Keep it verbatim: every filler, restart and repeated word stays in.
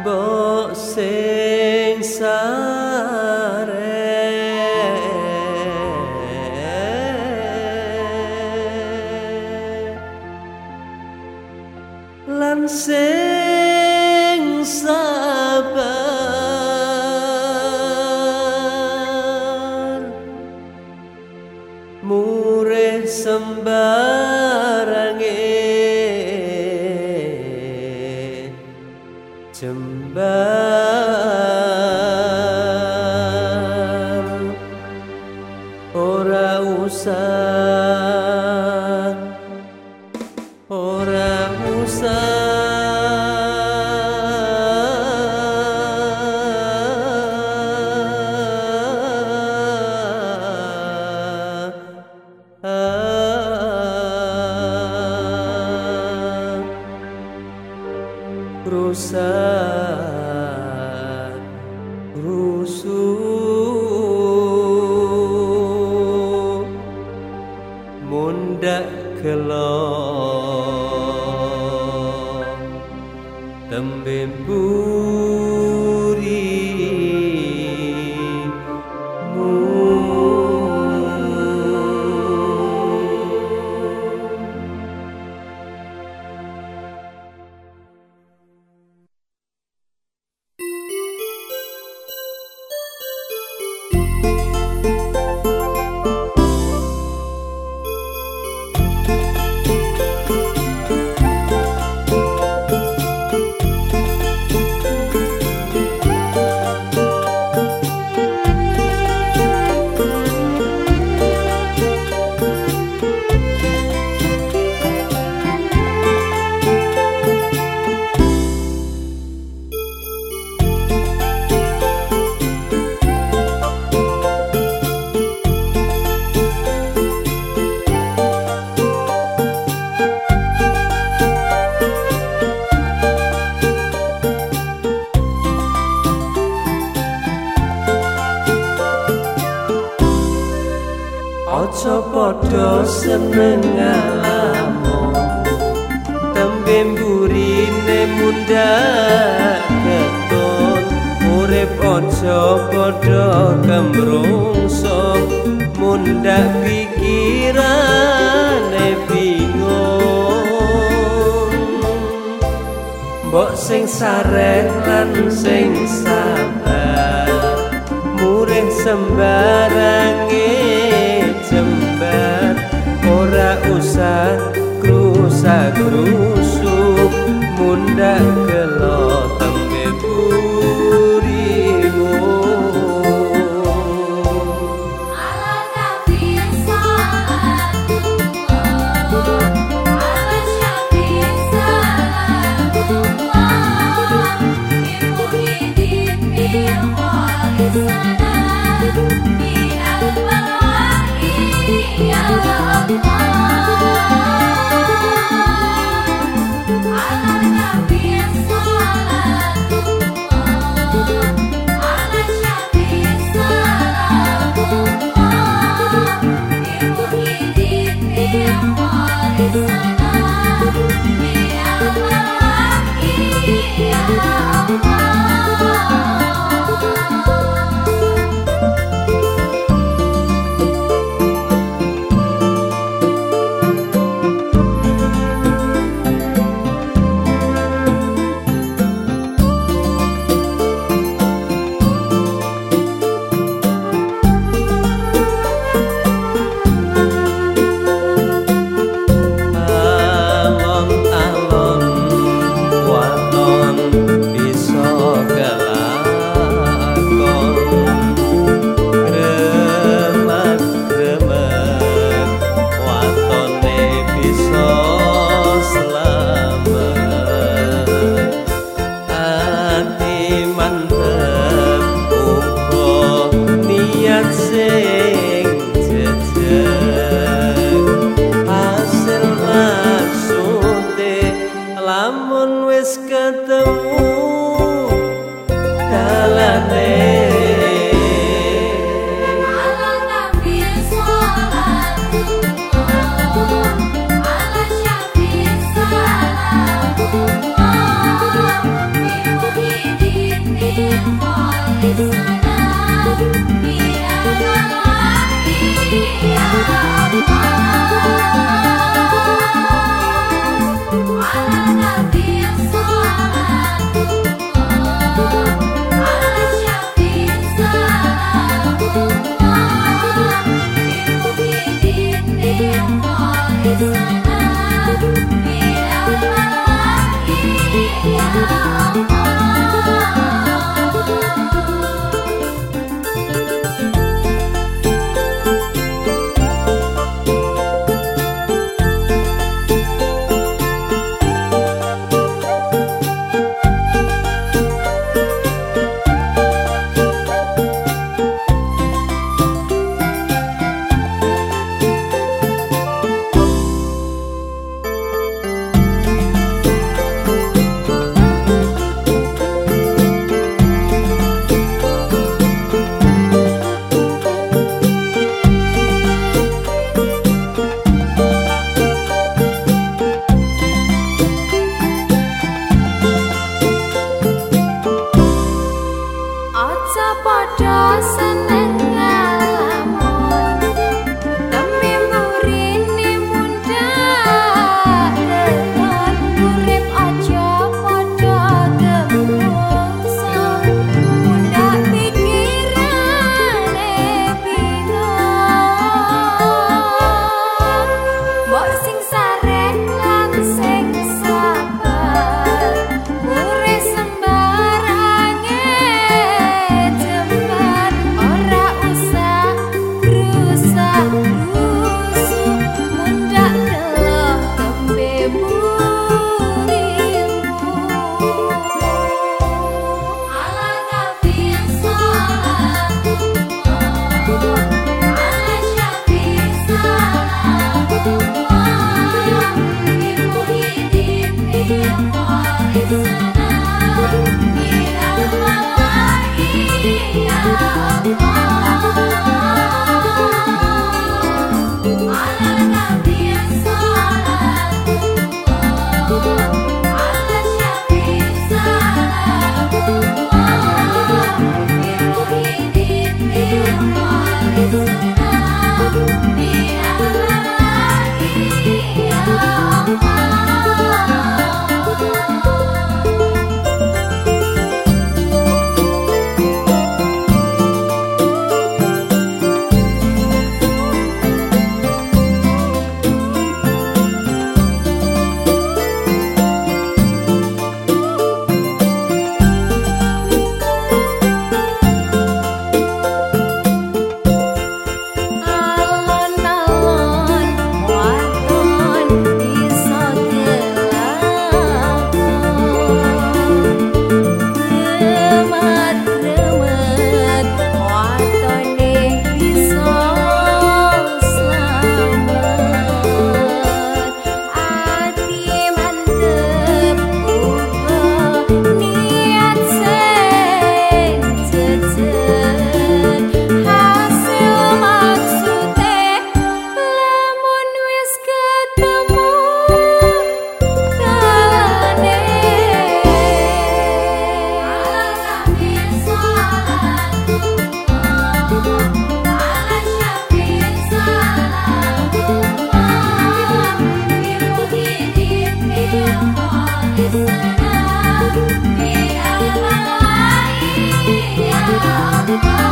mbok sing sare lan sing sabar murih sembarange jembar ora usah ora usah ah, rusak rusuh mundak kelong tembe buri mu Ojo podo seneng alamu tembe mburine mundak keton urip ojo podo kemrungso mundak pikirane bingung mbok sing sareh lan sing sabar murih sembarange jembar ora usah krusak krusuk mundak gelo tembe burimu ala tapi salatullah ala syafi salatullah imuhidin bil walisana ya Allah. Ala syafi salatullah. Bye.